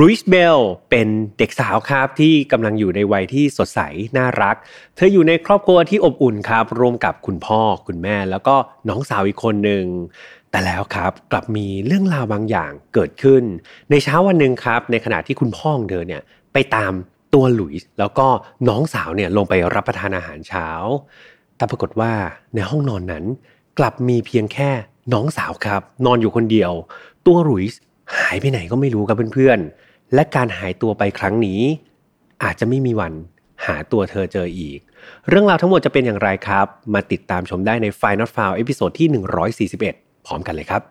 รูอิสเบลเป็นเด็กสาวครับที่กำลังอยู่ในวัยที่สดใสน่ารักเธออยู่ในครอบครัวที่อบอุ่นครับร่วมกับคุณพ่อคุณแม่แล้วก็น้องสาวอีกคนนึงแต่แล้วครับกลับมีเรื่องราวบางอย่างเกิดขึ้นในเช้าวันนึงครับในขณะที่คุณพ่อของเธอเนี่ยไปตามตัวหลุยส์แล้วก็น้องสาวเนี่ยลงไปรับประทานอาหารเช้าแต่ปรากฏว่าในห้องนอนนั้นกลับมีเพียงแค่น้องสาวครับนอนอยู่คนเดียวตัวหลุยส์หายไปไหนก็ไม่รู้ครับเพื่อนๆและการหายตัวไปครั้งนี้อาจจะไม่มีวันหาตัวเธอเจออีกเรื่องราวทั้งหมดจะเป็นอย่างไรครับมาติดตามชมได้ใน Final Found เอพิโซดที่141พร้อมกันเลยครับ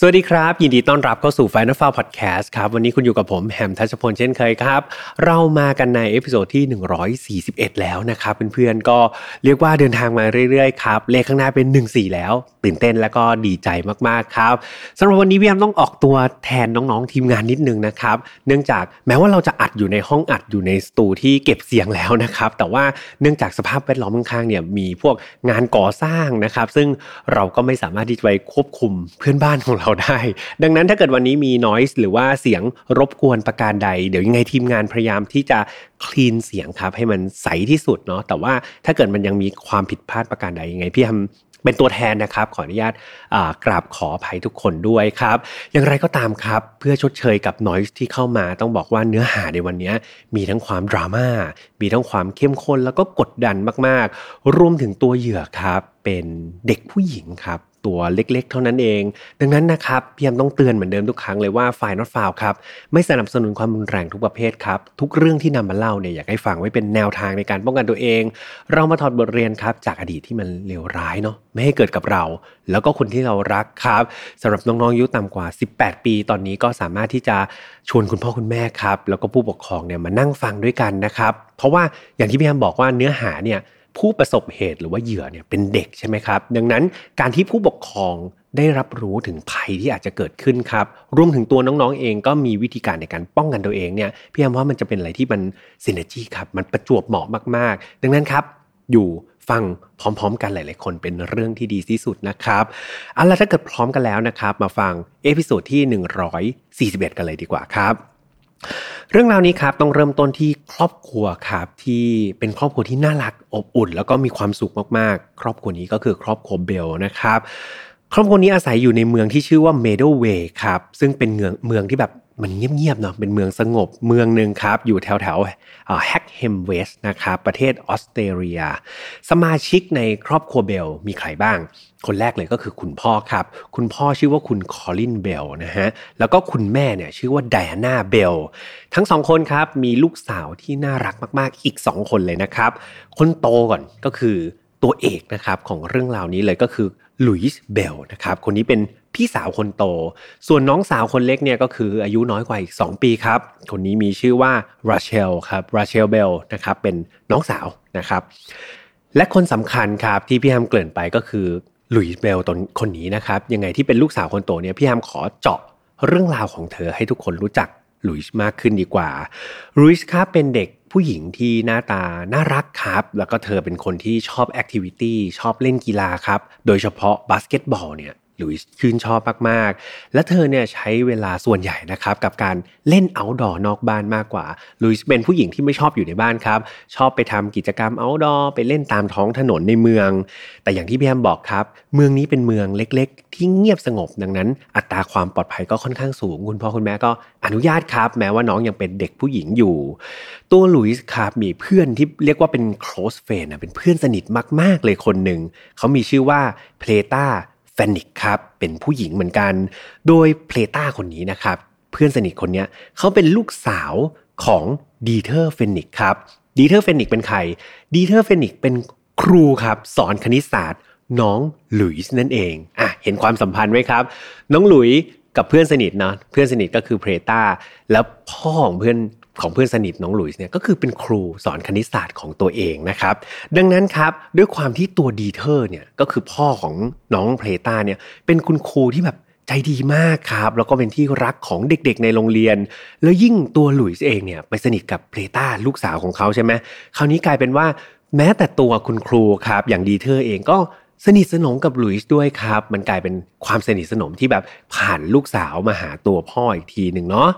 สวัสดีครับยินดีต้อนรับเข้าสู่ Final Found Podcast ครับวันนี้คุณอยู่กับผมแฮมทัชพลเช่นเคยครับเรามากันในเอพิโซดที่141แล้วนะครับเพื่อนๆก็เรียกว่าเดินทางมาเรื่อยๆครับเลขข้างหน้าเป็น14แล้วตื่นเต้นแล้วก็ดีใจมากๆครับสำหรับวันนี้พี่แฮมต้องออกตัวแทนน้องๆทีมงานนิดนึงนะครับเนื่องจากแม้ว่าเราจะอัดอยู่ในห้องอัดอยู่ในสตูที่เก็บเสียงแล้วนะครับแต่ว่าเนื่องจากสภาพแวดล้อมข้างๆเนี่ยมีพวกงานก่อสร้างนะครับซึ่งเราก็ไม่สามารถที่จะไปควบคุมเพื่อนบ้านของเราได้ดังนั้นถ้าเกิดวันนี้มี noise หรือว่าเสียงรบกวนประการใดเดี๋ยวยังไงทีมงานพยายามที่จะคลีนเสียงครับให้มันใสที่สุดเนาะแต่ว่าถ้าเกิดมันยังมีความผิดพลาดประการใดยังไงพี่ทำเป็นตัวแทนนะครับขออนุญาตกราบขออภัยทุกคนด้วยครับอย่างไรก็ตามครับเพื่อชดเชยกับ noise ที่เข้ามาต้องบอกว่าเนื้อหาในวันนี้มีทั้งความดราม่ามีทั้งความเข้มข้นแล้วก็กดดันมากๆรวมถึงตัวเหยื่อครับเป็นเด็กผู้หญิงครับตัวเล็กๆเท่านั้นเองดังนั้นนะครับพี่แอมต้องเตือนเหมือนเดิมทุกครั้งเลยว่า Final Not Found ครับไม่สนับสนุนความรุนแรงทุกประเภทครับทุกเรื่องที่นำมาเล่าเนี่ยอยากให้ฟังไว้เป็นแนวทางในการป้องกันตัวเองเรามาถอดบทเรียนครับจากอดีตที่มันเลวร้ายเนาะไม่ให้เกิดกับเราแล้วก็คนที่เรารักครับสำหรับน้องๆอายุต่ำกว่า18ปีตอนนี้ก็สามารถที่จะชวนคุณพ่อคุณแม่ครับแล้วก็ผู้ปกครองเนี่ยมานั่งฟังด้วยกันนะครับเพราะว่าอย่างที่พี่แอมบอกว่าเนื้อหาเนี่ยผู้ประสบเหตุหรือว่าเหยื่อเนี่ยเป็นเด็กใช่ไหมครับดังนั้นการที่ผู้ปกครองได้รับรู้ถึงภัยที่อาจจะเกิดขึ้นครับรวมถึงตัวน้องๆเองก็มีวิธีการในการป้องกันตัวเองเนี่ยพี่แอมว่ามันจะเป็นอะไรที่มันซินเนอร์จี้ครับมันประจวบเหมาะมากๆดังนั้นครับอยู่ฟังพร้อมๆกันหลายๆคนเป็นเรื่องที่ดีที่สุดนะครับเอาล่ะถ้าเกิดพร้อมกันแล้วนะครับมาฟังเอพิโซดที่141กันเลยดีกว่าครับเรื่องราวนี้ครับต้องเริ่มต้นที่ครอบครัวครับที่เป็นครอบครัวที่น่ารักอบอุ่นแล้วก็มีความสุขมากๆครอบครัวนี้ก็คือครอบครัวเบลนะครับครอบครัวนี้อาศัยอยู่ในเมืองที่ชื่อว่า Meadow Way ครับซึ่งเป็นเมืองที่แบบมันเงียบๆเนาะเป็นเมืองสงบเมืองนึงครับอยู่แถวๆแฮกแฮมเวสต์นะครับประเทศออสเตรเลียสมาชิกในครอบครัวเบลมีใครบ้างคนแรกเลยก็คือคุณพ่อครับคุณพ่อชื่อว่าคุณคอลินเบลนะฮะแล้วก็คุณแม่เนี่ยชื่อว่าไดอาน่าเบลทั้ง2คนครับมีลูกสาวที่น่ารักมากๆอีก2คนเลยนะครับคนโตก่อนก็คือตัวเอกนะครับของเรื่องราวนี้เลยก็คือหลุยส์เบลนะครับคนนี้เป็นพี่สาวคนโตส่วนน้องสาวคนเล็กเนี่ยก็คืออายุน้อยกว่าอีก2ปีครับคนนี้มีชื่อว่าราเชลครับราเชลเบลนะครับเป็นน้องสาวนะครับและคนสำคัญครับที่พี่แฮมเกริ่นไปก็คือหลุยส์เบลคนนี้นะครับยังไงที่เป็นลูกสาวคนโตเนี่ยพี่แฮมขอเจาะเรื่องราวของเธอให้ทุกคนรู้จักหลุยส์มากขึ้นดีกว่าหลุยส์ครับเป็นเด็กผู้หญิงที่หน้าตาน่ารักครับแล้วก็เธอเป็นคนที่ชอบแอคทิวิตี้ชอบเล่นกีฬาครับโดยเฉพาะบาสเกตบอลเนี่ยหลุยส์ชื่นชอบมากๆและเธอเนี่ยใช้เวลาส่วนใหญ่นะครับกับการเล่นเอาท์ดอร์นอกบ้านมากกว่าหลุยส์เป็นผู้หญิงที่ไม่ชอบอยู่ในบ้านครับชอบไปทำกิจกรรมเอาท์ดอร์ไปเล่นตามท้องถนนในเมืองแต่อย่างที่พี่แฮมบอกครับเมืองนี้เป็นเมืองเล็กๆที่เงียบสงบดังนั้นอัตราความปลอดภัยก็ค่อนข้างสูงคุณพ่อคุณแม่ก็อนุญาตครับแม้ว่าน้องยังเป็นเด็กผู้หญิงอยู่ตัวหลุยส์ครับมีเพื่อนที่เรียกว่าเป็น close friend นะเป็นเพื่อนสนิทมากๆเลยคนนึงเขามีชื่อว่าเพลตาแฟนิกครับเป็นผู้หญิงเหมือนกันโดยเพลต้าคนนี้นะครับ เพื่อนสนิทคนนี้เขาเป็นลูกสาวของดีเทอร์เฟนิกครับดีเทอร์เฟนิกเป็นใครดีเทอร์เฟนิกเป็นครูครับสอนคณิตศาสตร์น้องหลุยส์นั่นเองเห็นความสัมพันธ์ไหมครับน้องหลุยส์กับเพื่อนสนิทเนาะเพื่อนสนิทก็คือเพรต้าแล้วพ่อของเพื่อนสนิทน้องหลุยส์เนี่ยก็คือเป็นครูสอนคณิตศาสตร์ของตัวเองนะครับดังนั้นครับด้วยความที่ตัวดีเทอร์เนี่ยก็คือพ่อของน้องเพรต้าเนี่ยเป็นคุณครูที่แบบใจดีมากครับแล้วก็เป็นที่รักของเด็กๆในโรงเรียนแล้วยิ่งตัวหลุยส์เองเนี่ยไปสนิทกับเพรต้าลูกสาวของเขาใช่ไหมคราวนี้กลายเป็นว่าแม้แต่ตัวคุณครูครับอย่างดีเทอร์เองก็สนิทสนมกับหลุยส์ด้วยครับมันกลายเป็นความสนิทสนมที่แบบผ่านลูกสาวมาหาตัวพ่ออีกทีหนึ่งเนาะ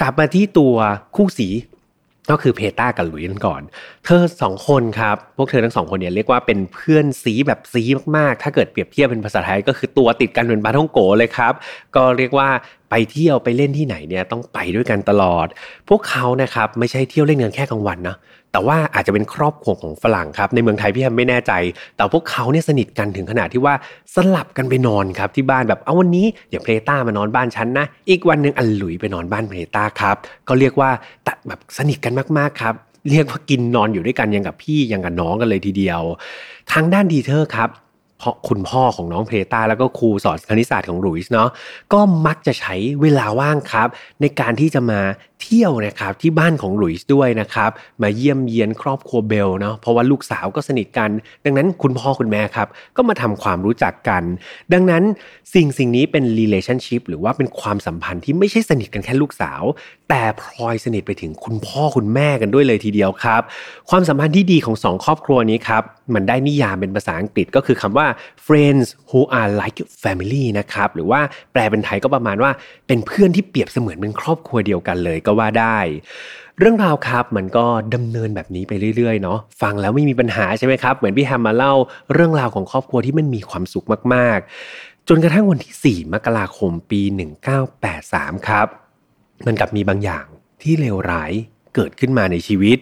กลับมาที่ตัวคู่สีก็คือเพต้ากับหลุยส์นั่นก่อนเธอสองคนครับพวกเธอทั้งสองคนเนี่ยเรียกว่าเป็นเพื่อนสีแบบสีมากๆถ้าเกิดเปรียบเทียบเป็นภาษาไทยก็คือตัวติดกันเหมือนปลาท่องโกเลยครับก็เรียกว่าไปเที่ยวไปเล่นที่ไหนเนี่ยต้องไปด้วยกันตลอดพวกเขานะครับไม่ใช่เที่ยวเล่นกันแค่กลางวันนะแต่ว่าอาจจะเป็นครอบครัวของฝรั่งครับในเมืองไทยพี่แฮมไม่แน่ใจแต่พวกเขาเนี่ยสนิทกันถึงขนาดที่ว่าสลับกันไปนอนครับที่บ้านแบบเอาวันนี้เดี๋ยวเพลต้ามานอนบ้านฉันนะอีกวันนึงอันหลุยไปนอนบ้านเพลต้าครับก็เรียกว่าแบบสนิทกันมากๆครับเรียกว่ากินนอนอยู่ด้วยกันอย่างกับพี่อย่างกับน้องกันเลยทีเดียวทางด้านดีเทอร์ครับเพราะคุณพ่อของน้องเพลต้าแล้วก็ครูสอนคณิตศาสตร์ของหลุยส์เนาะก็มักจะใช้เวลาว่างครับในการที่จะมาเที่ยวนะครับที่บ้านของหลุยส์ด้วยนะครับมาเยี่ยมเยียนครอบครัวเบลเนาะเพราะว่าลูกสาวก็สนิทกันดังนั้นคุณพ่อคุณแม่ครับก็มาทำความรู้จักกันดังนั้นสิ่งนี้เป็น relationship หรือว่าเป็นความสัมพันธ์ที่ไม่ใช่สนิทกันแค่ลูกสาวแต่พลอยสนิทไปถึงคุณพ่อคุณแม่กันด้วยเลยทีเดียวครับความสัมพันธ์ที่ดีของสองครอบครัวนี้ครับมันได้นิยามเป็นภาษาอังกฤษก็คือคำว่า friends who are like family นะครับหรือว่าแปลเป็นไทยก็ประมาณว่าเป็นเพื่อนที่เปรียบเสมือนเป็นครอบครัวเดียวกันเลยก็ว่าได้เรื่องราวครับมันก็ดำเนินแบบนี้ไปเรื่อยๆเนาะฟังแล้วไม่มีปัญหาใช่ไหมครับเหมือนพี่แฮมมาเล่าเรื่องราวของครอบครัวที่มันมีความสุขมากๆจนกระทั่งวันที่4มกราคมปี1983ครับมันกลับมีบางอย่างที่เลวร้ายเกิดขึ้นมาในชีวิต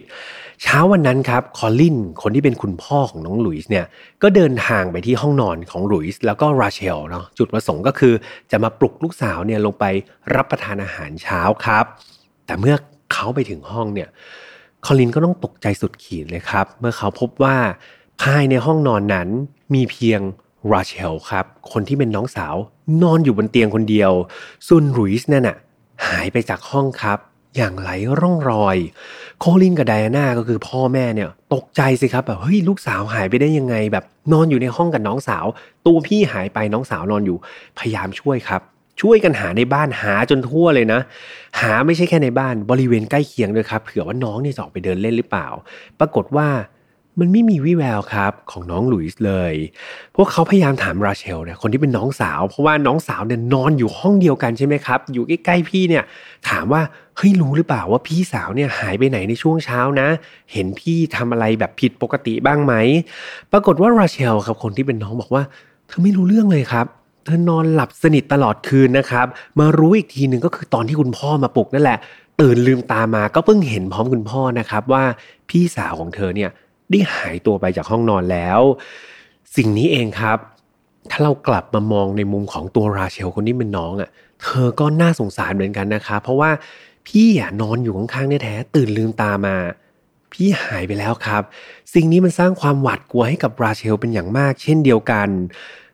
เช้าวันนั้นครับคอลลินคนที่เป็นคุณพ่อของน้องหลุยส์เนี่ยก็เดินทางไปที่ห้องนอนของหลุยส์แล้วก็ราเชลเนาะจุดประสงค์ก็คือจะมาปลุกลูกสาวเนี่ยลงไปรับประทานอาหารเช้าครับแต่เมื่อเขาไปถึงห้องเนี่ยคอลลินก็ต้องตกใจสุดขีดเลยครับเมื่อเขาพบว่าภายในห้องนอนนั้นมีเพียงราเชลครับคนที่เป็นน้องสาวนอนอยู่บนเตียงคนเดียวส่วนหลุยส์นั่นน่ะหายไปจากห้องครับอย่างไร้ร่องรอยโคลินกับไดอาน่าก็คือพ่อแม่เนี่ยตกใจสิครับแบบเฮ้ยลูกสาวหายไปได้ยังไงแบบนอนอยู่ในห้องกับน้องสาวตัวพี่หายไปน้องสาวนอนอยู่พยายามช่วยครับช่วยกันหาในบ้านหาจนทั่วเลยนะหาไม่ใช่แค่ในบ้านบริเวณใกล้เคียงด้วยครับเผื่อว่าน้องเนี่ยจะออกไปเดินเล่นหรือเปล่าปรากฏว่ามันไม่มีวี่แววครับของน้องหลุยส์เลยพวกเขาพยายามถามราเชลเนี่ยคนที่เป็นน้องสาวเพราะว่าน้องสาวเนี่ยนอนอยู่ห้องเดียวกันใช่ไหมครับอยู่ใกล้ๆพี่เนี่ยถามว่าเฮ้ยรู้หรือเปล่าว่าพี่สาวเนี่ยหายไปไหนในช่วงเช้านะเห็นพี่ทำอะไรแบบผิดปกติบ้างไหมปรากฏว่าราเชลครับคนที่เป็นน้องบอกว่าเธอไม่รู้เรื่องเลยครับเธอนอนหลับสนิทตลอดคืนนะครับมารู้อีกทีนึงก็คือตอนที่คุณพ่อมาปลุกนั่นแหละตื่นลืมตามาก็เพิ่งเห็นพร้อมคุณพ่อนะครับว่าพี่สาวของเธอเนี่ยได้หายตัวไปจากห้องนอนแล้วสิ่งนี้เองครับถ้าเรากลับมามองในมุมของตัวราเชลคนที่เป็นน้องอ่ะเธอก็น่าสงสารเหมือนกันนะคะเพราะว่าพี่นอนอยู่ข้างๆแท้ๆตื่นลืมตามาพี่หายไปแล้วครับสิ่งนี้มันสร้างความหวาดกลัวให้กับราเชลเป็นอย่างมากเช่นเดียวกัน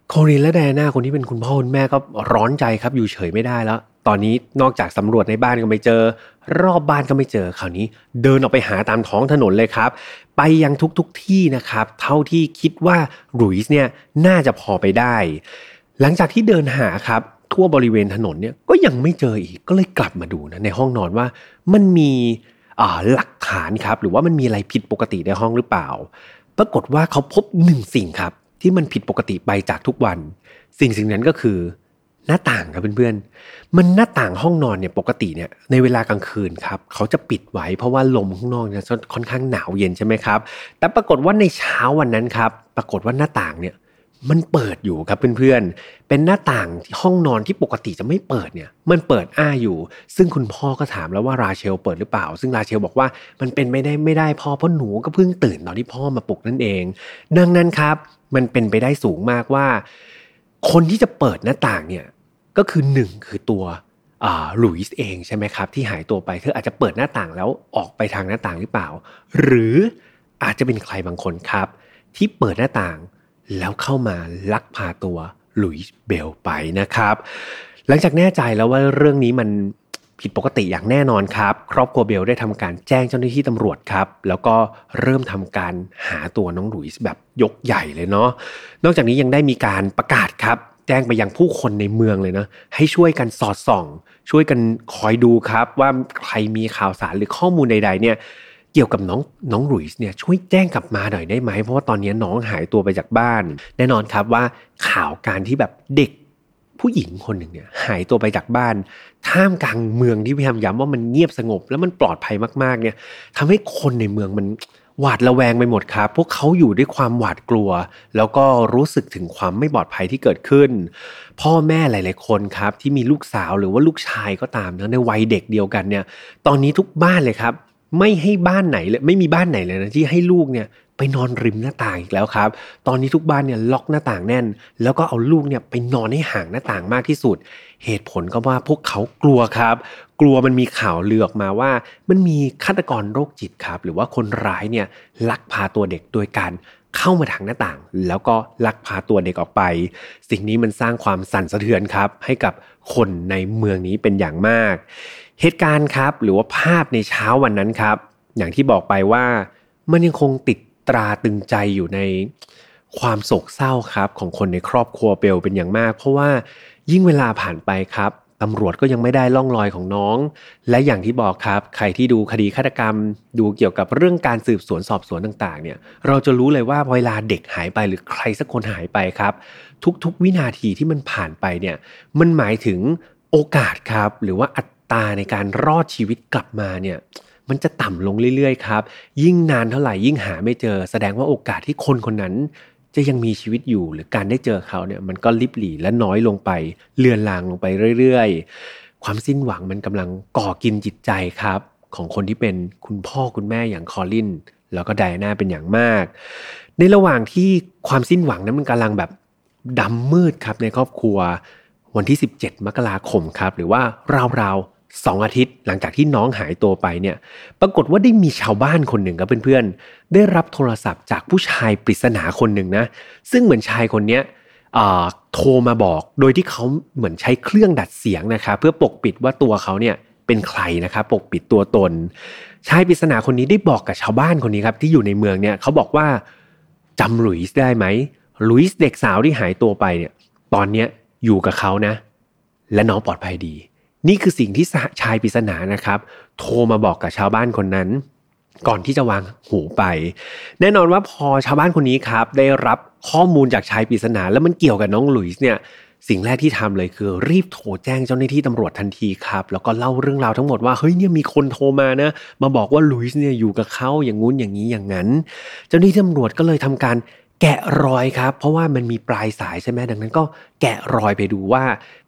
โคลินและไดอาน่าคนที่เป็นคุณพ่อคุณแม่ก็ร้อนใจครับอยู่เฉยไม่ได้แล้วตอนนี้นอกจากสำรวจในบ้านก็ไม่เจอรอบบ้านก็ไม่เจอคราวนี้เดินออกไปหาตามท้องถนนเลยครับไปยังทุกที่นะครับเท่าที่คิดว่าหลุยส์เนี่ยน่าจะพอไปได้หลังจากที่เดินหาครับทั่วบริเวณถนนเนี่ยก็ยังไม่เจออีกก็เลยกลับมาดูนะในห้องนอนว่ามันมีหลักฐานครับหรือว่ามันมีอะไรผิดปกติในห้องหรือเปล่าปรากฏว่าเขาพบหนึ่งสิ่งครับที่มันผิดปกติไปจากทุกวันสิ่งนั้นก็คือหน้าต่างครับเพื่อนๆมันหน้าต่างห้องนอนเนี่ยปกติเนี่ยในเวลากลางคืนครับเขาจะปิดไว้เพราะว่าลมข้างนอกเนี่ยค่อนข้างหนาวเย็นใช่ไหมครับแต่ปรากฏว่าในเช้าวันนั้นครับปรากฏว่าหน้าต่างเนี่ยมันเปิดอยู่ครับเพื่อนๆเป็นหน้าต่างที่ห้องนอนที่ปกติจะไม่เปิดเนี่ยมันเปิดอ้าอยู่ซึ่งคุณพ่อก็ถามแล้วว่าราเชลเปิดหรือเปล่าซึ่งราเชลบอกว่ามันเป็นไม่ได้พ่อเพราะหนูก็เพิ่งตื่นตอนที่พ่อมาปลุกนั่นเองดังนั้นครับมันเป็นไปได้สูงมากว่าคนที่จะเปิดหน้าต่างเนี่ยก็คือ1คือตัว หลุยส์เองใช่ไหมครับที่หายตัวไปเธออาจจะเปิดหน้าต่างแล้วออกไปทางหน้าต่างหรือเปล่าหรืออาจจะเป็นใครบางคนครับที่เปิดหน้าต่างแล้วเข้ามาลักพาตัวหลุยส์เบลไปนะครับหลังจากแน่ใจแล้วว่าเรื่องนี้มันผิดปกติอย่างแน่นอนครับครอบครัวเบลได้ทำการแจ้งเจ้าหน้าที่ตำรวจครับแล้วก็เริ่มทำการหาตัวน้องหลุยส์แบบยกใหญ่เลยเนาะนอกจากนี้ยังได้มีการประกาศครับแจ้งไปยังผู้คนในเมืองเลยนะให้ช่วยกันสอดส่องช่วยกันคอยดูครับว่าใครมีข่าวสารหรือข้อมูลใดๆเนี่ยเกี่ยวกับน้องหลุยส์เนี่ยช่วยแจ้งกลับมาหน่อยได้ไหมเพราะว่าตอนนี้น้องหายตัวไปจากบ้านแน่นอนครับว่าข่าวการที่แบบเด็กผู้หญิงคนหนึ่งเนี่ยหายตัวไปจากบ้านท่ามกลางเมืองที่พยายามย้ำว่ามันเงียบสงบแล้วมันปลอดภัยมากๆเนี่ยทำให้คนในเมืองมันหวาดระแวงไปหมดครับพวกเขาอยู่ด้วยความหวาดกลัวแล้วก็รู้สึกถึงความไม่ปลอดภัยที่เกิดขึ้นพ่อแม่หลายๆคนครับที่มีลูกสาวหรือว่าลูกชายก็ตามนะในวัยเด็กเดียวกันเนี่ยตอนนี้ทุกบ้านเลยครับไม่ให้บ้านไหนเลยไม่มีบ้านไหนเลยนะที่ให้ลูกเนี่ยไปนอนริมหน้าต่างอีกแล้วครับตอนนี้ทุกบ้านเนี่ยล็อกหน้าต่างแน่นแล้วก็เอาลูกเนี่ยไปนอนให้ห่างหน้าต่างมากที่สุดเหตุผลก็ว่าพวกเขากลัวครับกลัวมันมีข่าวลือออกมาว่ามันมีฆาตกรโรคจิตครับหรือว่าคนร้ายเนี่ยลักพาตัวเด็กโดยการเข้ามาทางหน้าต่างแล้วก็ลักพาตัวเด็กออกไปสิ่งนี้มันสร้างความสั่นสะเทือนครับให้กับคนในเมืองนี้เป็นอย่างมากเหตุการณ์ครับหรือว่าภาพในเช้าวันนั้นครับอย่างที่บอกไปว่ามันยังคงติดตราตึงใจอยู่ในความโศกเศร้าครับของคนในครอบครัวเบลเป็นอย่างมากเพราะว่ายิ่งเวลาผ่านไปครับตำรวจก็ยังไม่ได้ร่องรอยของน้องและอย่างที่บอกครับใครที่ดูคดีฆาตกรรมดูเกี่ยวกับเรื่องการสืบสวนสอบสวนต่างๆเนี่ยเราจะรู้เลยว่าเวลาเด็กหายไปหรือใครสักคนหายไปครับทุกวินาทีที่มันผ่านไปเนี่ยมันหมายถึงโอกาสครับหรือว่าอัตราในการรอดชีวิตกลับมาเนี่ยมันจะต่ำลงเรื่อยๆครับยิ่งนานเท่าไหร่ยิ่งหาไม่เจอแสดงว่าโอกาสที่คนคนนั้นจะยังมีชีวิตอยู่หรือการได้เจอเขาเนี่ยมันก็ลิบหลี่และน้อยลงไปเลือนลางลงไปเรื่อยๆความสิ้นหวังมันกำลังก่อกินจิตใจครับของคนที่เป็นคุณพ่อคุณแม่อย่างคอลินแล้วก็ไดอาน่าเป็นอย่างมากในระหว่างที่ความสิ้นหวังนั้นมันกำลังแบบดำมืดครับในครอบครัววันที่17มกราคมครับหรือว่าราวๆ2 อาทิตย์หลังจากที่น้องหายตัวไปเนี่ยปรากฏว่าได้มีชาวบ้านคนหนึ่งกับเพื่อนๆได้รับโทรศัพท์จากผู้ชายปริศนาคนหนึ่งนะซึ่งเหมือนชายคนเนี้ยโทรมาบอกโดยที่เขาเหมือนใช้เครื่องดัดเสียงนะคะเพื่อปกปิดว่าตัวเขาเนี่ยเป็นใครนะคะปกปิดตัวตนชายปริศนาคนนี้ได้บอกกับชาวบ้านคนนี้ครับที่อยู่ในเมืองเนี่ยเขาบอกว่าจำหลุยส์ได้ไหมหลุยส์เด็กสาวที่หายตัวไปเนี่ยตอนเนี้ยอยู่กับเขานะและน้องปลอดภัยดีนี่คือสิ่งที่ชายปริศนานะครับโทรมาบอกกับชาวบ้านคนนั้นก่อนที่จะวางหูไปแน่นอนว่าพอชาวบ้านคนนี้ครับได้รับข้อมูลจากชายปริศนาแล้วมันเกี่ยวกับน้องหลุยส์เนี่ยสิ่งแรกที่ทำเลยคือรีบโทรแจ้งเจ้าหน้าที่ตำรวจทันทีครับแล้วก็เล่าเรื่องราวทั้งหมดว่าเฮ้ยเนี่ยมีคนโทรมานะมาบอกว่าหลุยส์เนี่ยอยู่กับเขาอย่างงู้นอย่างนี้อย่างนั้นเจ้าหน้าที่ตำรวจก็เลยทำการแกะรอยครับเพราะว่ามันมีปลายสายใช่ไหมดังนั้นก็แกะรอยไปดูว่า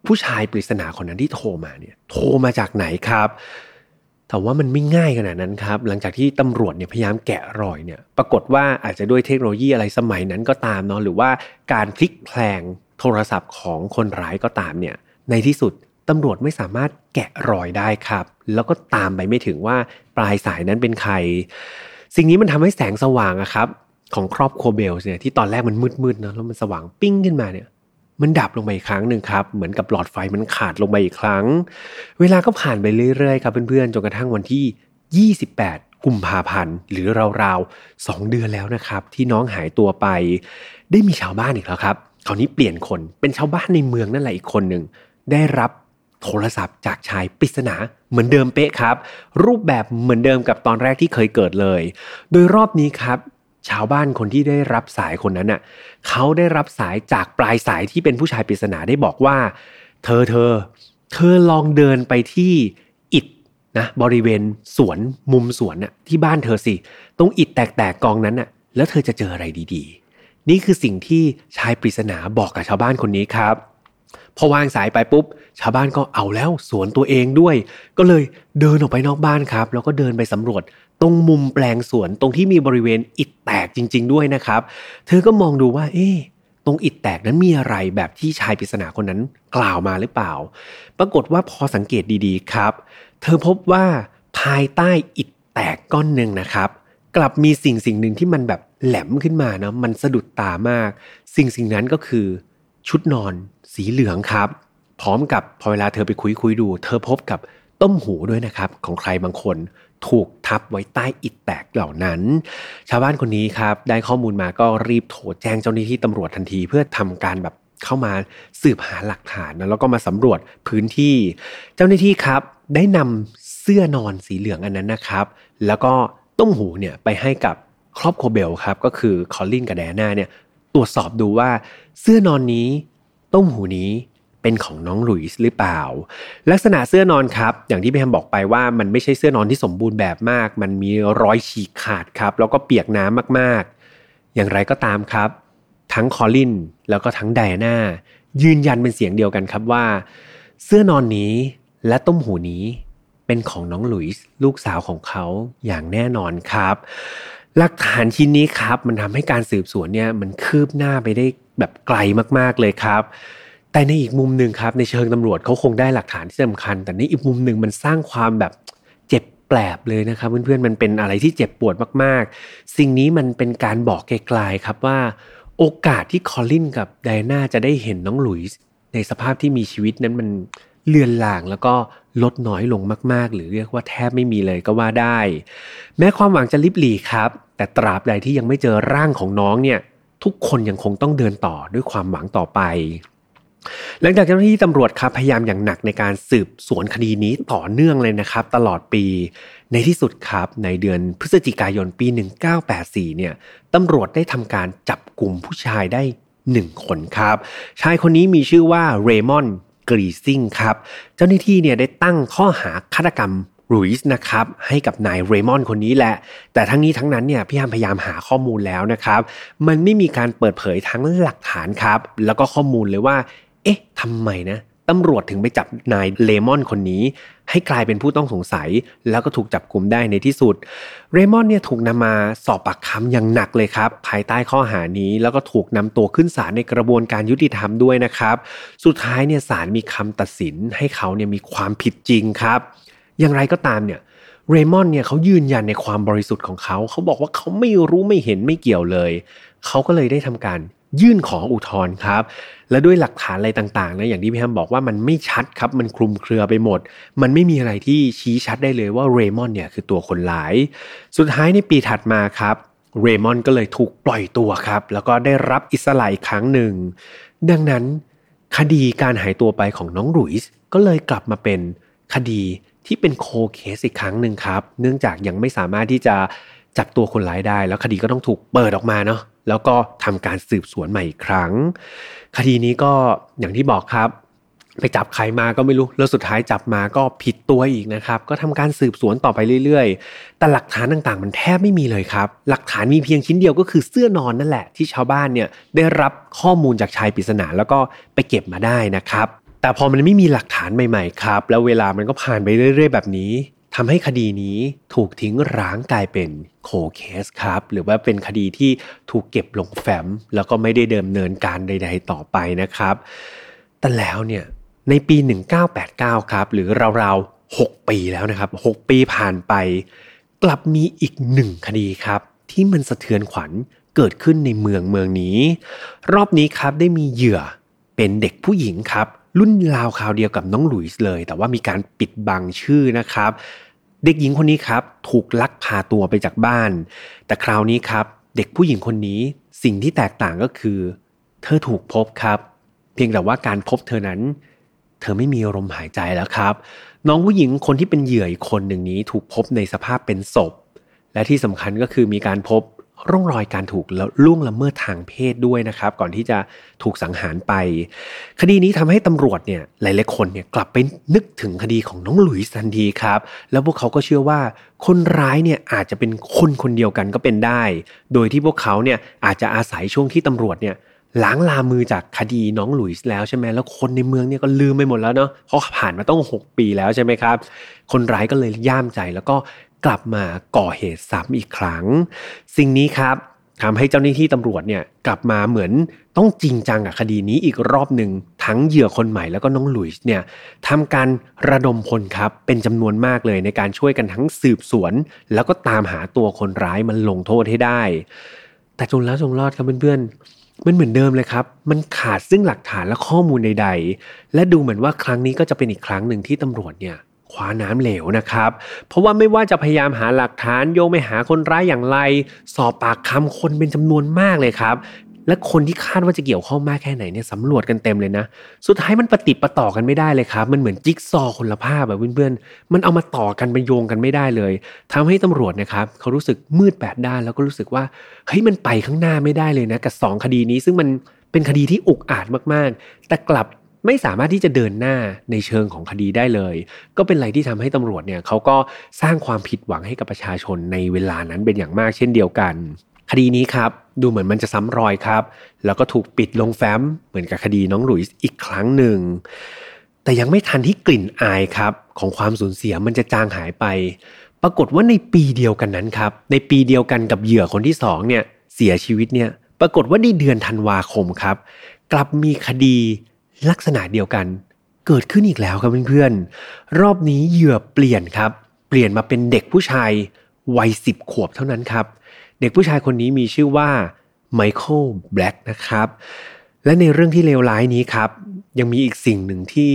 ผู้ชายปริศนาคนนั้นที่โทรมาเนี่ยโทรมาจากไหนครับแต่ว่ามันไม่ง่ายขนาดนั้นครับหลังจากที่ตำรวจเนี่ยพยายามแกะรอยเนี่ยปรากฏว่าอาจจะด้วยเทคโนโลยีอะไรสมัยนั้นก็ตามเนาะหรือว่าการพลิกแพลงโทรศัพท์ของคนร้ายก็ตามเนี่ยในที่สุดตำรวจไม่สามารถแกะรอยได้ครับแล้วก็ตามไปไม่ถึงว่าปลายสายนั้นเป็นใครสิ่งนี้มันทำให้แสงสว่างอะครับของครอบครัวเบลส์เนี่ยที่ตอนแรกมันมืดๆนะแล้วมันสว่างปิ้งขึ้นมาเนี่ยมันดับลงไปอีกครั้งนึงครับเหมือนกับหลอดไฟมันขาดลงไปอีกครั้งเวลาก็ผ่านไปเรื่อยๆครับเพื่อนๆจนกระทั่งวันที่28กุมภาพันธ์หรือราวๆ2เดือนแล้วนะครับที่น้องหายตัวไปได้มีชาวบ้านอีกแล้วครับคราวนี้เปลี่ยนคนเป็นชาวบ้านในเมืองนั่นแหละอีกคนนึงได้รับโทรศัพท์จากชายปริศนาเหมือนเดิมเป๊ะครับรูปแบบเหมือนเดิมกับตอนแรกที่เคยเกิดเลยโดยรอบนี้ครับชาวบ้านคนที่ได้รับสายคนนั้นน่ะเขาได้รับสายจากปลายสายที่เป็นผู้ชายปริศนาได้บอกว่าเธอลองเดินไปที่อิฐนะบริเวณสวนมุมสวนน่ะที่บ้านเธอสิตรงอิฐแตกๆกองนั้นน่ะแล้วเธอจะเจออะไรดีๆนี่คือสิ่งที่ชายปริศนาบอกกับชาวบ้านคนนี้ครับพอวางสายไปปุ๊บชาวบ้านก็เอาแล้วสวนตัวเองด้วยก็เลยเดินออกไปนอกบ้านครับแล้วก็เดินไปสำรวจตรงมุมแปลงสวนตรงที่มีบริเวณอิฐแตกจริงๆด้วยนะครับเธอก็มองดูว่า ตรงอิฐแตกนั้นมีอะไรแบบที่ชายปริศนาคนนั้นกล่าวมาหรือเปล่าปรากฏว่าพอสังเกตดีๆครับเธอพบว่าภายใต้อิฐแตกก้อนนึงนะครับกลับมีสิ่งหนึ่งที่มันแบบแหลมขึ้นมาเนาะมันสะดุดตามากสิ่งนั้นก็คือชุดนอนสีเหลืองครับพร้อมกับพอเวลาเธอไปคุยดูเธอพบกับต้มหูด้วยนะครับของใครบางคนถูกทับไว้ใต้อิฐแตกเหล่านั้นชาวบ้านคนนี้ครับได้ข้อมูลมาก็รีบโทรแจ้งเจ้าหน้าที่ตำรวจทันทีเพื่อทำการแบบเข้ามาสืบหาหลักฐานนะแล้วก็มาสำรวจพื้นที่เจ้าหน้าที่ครับได้นำเสื้อนอนสีเหลืองอันนั้นนะครับแล้วก็ต้มหูเนี่ยไปให้กับครอบครัวเบลครับก็คือคอลลินกับแดน่าเนี่ยตรวจสอบดูว่าเสื้อนอนนี้ต้มหูนี้เป็นของน้องหลุยส์หรือเปล่าลักษณะเสื้อนอนครับอย่างที่พี่แฮมบอกไปว่ามันไม่ใช่เสื้อนอนที่สมบูรณ์แบบมากมันมีรอยฉีกขาดครับแล้วก็เปียกน้ำมากๆอย่างไรก็ตามครับทั้งคอลลินแล้วก็ทั้งไดอาน่ายืนยันเป็นเสียงเดียวกันครับว่าเสื้อนอนนี้และต้มหูนี้เป็นของน้องหลุยส์ลูกสาวของเขาอย่างแน่นอนครับหลักฐานชิ้นนี้ครับมันทำให้การสืบสวนเนี่ยมันคืบหน้าไปได้แบบไกลมากๆเลยครับแต่ในอีกมุมหนึ่งครับในเชิงตำรวจเขาคงได้หลักฐานที่สำคัญแต่ในอีกมุมหนึ่งมันสร้างความแบบเจ็บแปลบเลยนะครับเพื่อนๆมันเป็นอะไรที่เจ็บปวดมากๆสิ่งนี้มันเป็นการบอกไกลๆครับว่าโอกาสที่คอลลินกับไดอาน่าจะได้เห็นน้องหลุยส์ในสภาพที่มีชีวิตนั้นมันเลือนลางแล้วก็ลดน้อยลงมากๆหรือเรียกว่าแทบไม่มีเลยก็ว่าได้แม้ความหวังจะลิบหลีครับแต่ตราบใดที่ยังไม่เจอร่างของน้องเนี่ยทุกคนยังคงต้องเดินต่อด้วยความหวังต่อไปหลังจากเจ้าหน้าที่ตำรวจครับพยายามอย่างหนักในการสืบสวนคดีนี้ต่อเนื่องเลยนะครับตลอดปีในที่สุดครับในเดือนพฤศจิกายนปี1984เนี่ยตำรวจได้ทำการจับกลุ่มผู้ชายได้1คนครับชายคนนี้มีชื่อว่าเรมอนด์กรีซิงครับเจ้าหน้าที่เนี่ยได้ตั้งข้อหาฆาตกรรมหลุยส์นะครับให้กับนายเรมอนด์คนนี้แหละแต่ทั้งนี้ทั้งนั้นเนี่ยพี่แฮมพยายามหาข้อมูลแล้วนะครับมันไม่มีการเปิดเผยทั้งหลักฐานครับแล้วก็ข้อมูลเลยว่าเอ๊ะทำไมนะตำรวจถึงไปจับนายเรมอนด์คนนี้ให้กลายเป็นผู้ต้องสงสัยแล้วก็ถูกจับกุมได้ในที่สุดเรมอนด์เนี่ยถูกนำมาสอบปากคำอย่างหนักเลยครับภายใต้ข้อหานี้แล้วก็ถูกนำตัวขึ้นศาลในกระบวนการยุติธรรมด้วยนะครับสุดท้ายเนี่ยศาลมีคำตัดสินให้เขาเนี่ยมีความผิดจริงครับอย่างไรก็ตามเนี่ยเรมอนด์เนี่ยเขายืนยันในความบริสุทธิ์ของเขาเขาบอกว่าเขาไม่รู้ไม่เห็นไม่เกี่ยวเลยเขาก็เลยได้ทำการยื่นขออุทธรณ์ครับและด้วยหลักฐานอะไรต่างๆนะอย่างที่พี่แฮมบอกว่ามันไม่ชัดครับมันคลุมเครือไปหมดมันไม่มีอะไรที่ชี้ชัดได้เลยว่าเรมอนด์เนี่ยคือตัวคนร้ายสุดท้ายในปีถัดมาครับเรมอนด์ก็เลยถูกปล่อยตัวครับแล้วก็ได้รับอิสระอีกครั้งหนึ่งดังนั้นคดีการหายตัวไปของน้องหลุยส์ก็เลยกลับมาเป็นคดีที่เป็นโคเคสอีกครั้งหนึ่งครับเนื่องจากยังไม่สามารถที่จะจับตัวคนร้ายได้แล้วคดีก็ต้องถูกเปิดออกมาเนาะแล้วก็ทำการสืบสวนใหม่อีกครั้งคดีนี้ก็อย่างที่บอกครับไปจับใครมาก็ไม่รู้แล้วสุดท้ายจับมาก็ผิดตัวอีกนะครับก็ทำการสืบสวนต่อไปเรื่อยๆแต่หลักฐานต่างๆมันแทบไม่มีเลยครับหลักฐานมีเพียงชิ้นเดียวก็คือเสื้อนอนนั่นแหละที่ชาวบ้านเนี่ยได้รับข้อมูลจากชายปริศนาแล้วก็ไปเก็บมาได้นะครับแต่พอมันไม่มีหลักฐานใหม่ๆครับแล้วเวลามันก็ผ่านไปเรื่อยๆแบบนี้ทำให้คดีนี้ถูกทิ้งร้างกลายเป็นโคเคสครับหรือว่าเป็นคดีที่ถูกเก็บลงแฟ้มแล้วก็ไม่ได้ดำเนินการใดๆต่อไปนะครับแต่แล้วเนี่ยในปี1989ครับหรือราวๆ6ปีแล้วนะครับ6ปีผ่านไปกลับมีอีก1คดีครับที่มันสะเทือนขวัญเกิดขึ้นในเมืองนี้รอบนี้ครับได้มีเหยื่อเป็นเด็กผู้หญิงครับรุ่นราวคราวเดียวกับน้องหลุยส์เลยแต่ว่ามีการปิดบังชื่อนะครับเด็กหญิงคนนี้ครับถูกลักพาตัวไปจากบ้านแต่คราวนี้ครับเด็กผู้หญิงคนนี้สิ่งที่แตกต่างก็คือเธอถูกพบครับเพียงแต่ว่าการพบเธอนั้นเธอไม่มีลมหายใจแล้วครับน้องผู้หญิงคนที่เป็นเหยื่ออีกคนหนึ่งนี้ถูกพบในสภาพเป็นศพและที่สำคัญก็คือมีการพบร่องรอยการถูกล่วงละเมิดทางเพศด้วยนะครับก่อนที่จะถูกสังหารไปคดีนี้ทำให้ตำรวจเนี่ยหลายๆคนเนี่ยกลับไปนึกถึงคดีของน้องหลุยส์ทันทีครับแล้วพวกเขาก็เชื่อว่าคนร้ายเนี่ยอาจจะเป็นคนเดียวกันก็เป็นได้โดยที่พวกเขาเนี่ยอาจจะอาศัยช่วงที่ตำรวจเนี่ยล้างลามือจากคดีน้องหลุยส์แล้วใช่ไหมแล้วคนในเมืองเนี่ยก็ลืมไปหมดแล้วเนาะเพราะผ่านมาต้อง6ปีแล้วใช่ไหมครับคนร้ายก็เลยย่ามใจแล้วก็กลับมาก่อเหตุซ้ำอีกครั้งสิ่งนี้ครับ ทำให้เจ้าหน้าที่ตำรวจเนี่ยกลับมาเหมือนต้องจริงจังกับคดีนี้อีกรอบหนึ่งทั้งเหยื่อคนใหม่แล้วก็น้องหลุยส์เนี่ยทำการระดมพลครับเป็นจำนวนมากเลยในการช่วยกันทั้งสืบสวนแล้วก็ตามหาตัวคนร้ายมันลงโทษให้ได้แต่จนแล้วจนรอดครับเพื่อนๆมันเหมือนเดิมเลยครับมันขาดซึ่งหลักฐานและข้อมูลใดๆและดูเหมือนว่าครั้งนี้ก็จะเป็นอีกครั้งหนึ่งที่ตำรวจเนี่ยคว้าน้ำเหลวนะครับเพราะว่าไม่ว่าจะพยายามหาหลักฐานโยงไปหาคนร้ายอย่างไรสอบปากคำคนเป็นจำนวนมากเลยครับและคนที่คาดว่าจะเกี่ยวข้องมากแค่ไหนเนี่ยสำรวจกันเต็มเลยนะสุดท้ายมันประติดประต่อกันไม่ได้เลยครับมันเหมือนจิ๊กซอว์คนละภาพแบบเพื่อนๆมันเอามาต่อกันโยงกันไม่ได้เลยทำให้ตำรวจนะครับเขารู้สึกมืดแปดด้านแล้วก็รู้สึกว่าเฮ้ยมันไปข้างหน้าไม่ได้เลยนะกับสองคดีนี้ซึ่งมันเป็นคดีที่อุกอาจมากๆแต่กลับไม่สามารถที่จะเดินหน้าในเชิงของคดีได้เลยก็เป็นอะไรที่ทำให้ตำรวจเนี่ยเขาก็สร้างความผิดหวังให้กับประชาชนในเวลานั้นเป็นอย่างมากเช่นเดียวกันคดีนี้ครับดูเหมือนมันจะซ้ำรอยครับแล้วก็ถูกปิดลงแฟ้มเหมือนกับคดีน้องหลุยส์อีกครั้งหนึ่งแต่ยังไม่ทันที่กลิ่นอายครับของความสูญเสียมันจะจางหายไปปรากฏว่าในปีเดียวกันนั้นครับในปีเดียวกันกับเหยื่อคนที่สองเนี่ยเสียชีวิตเนี่ยปรากฏว่าในเดือนธันวาคมครับกลับมีคดีลักษณะเดียวกันเกิดขึ้นอีกแล้วครับเพื่อนๆรอบนี้เหยื่อเปลี่ยนครับเปลี่ยนมาเป็นเด็กผู้ชายวัย10ขวบเท่านั้นครับเด็กผู้ชายคนนี้มีชื่อว่าไมเคิลแบล็กนะครับและในเรื่องที่เลวร้ายนี้ครับยังมีอีกสิ่งหนึ่งที่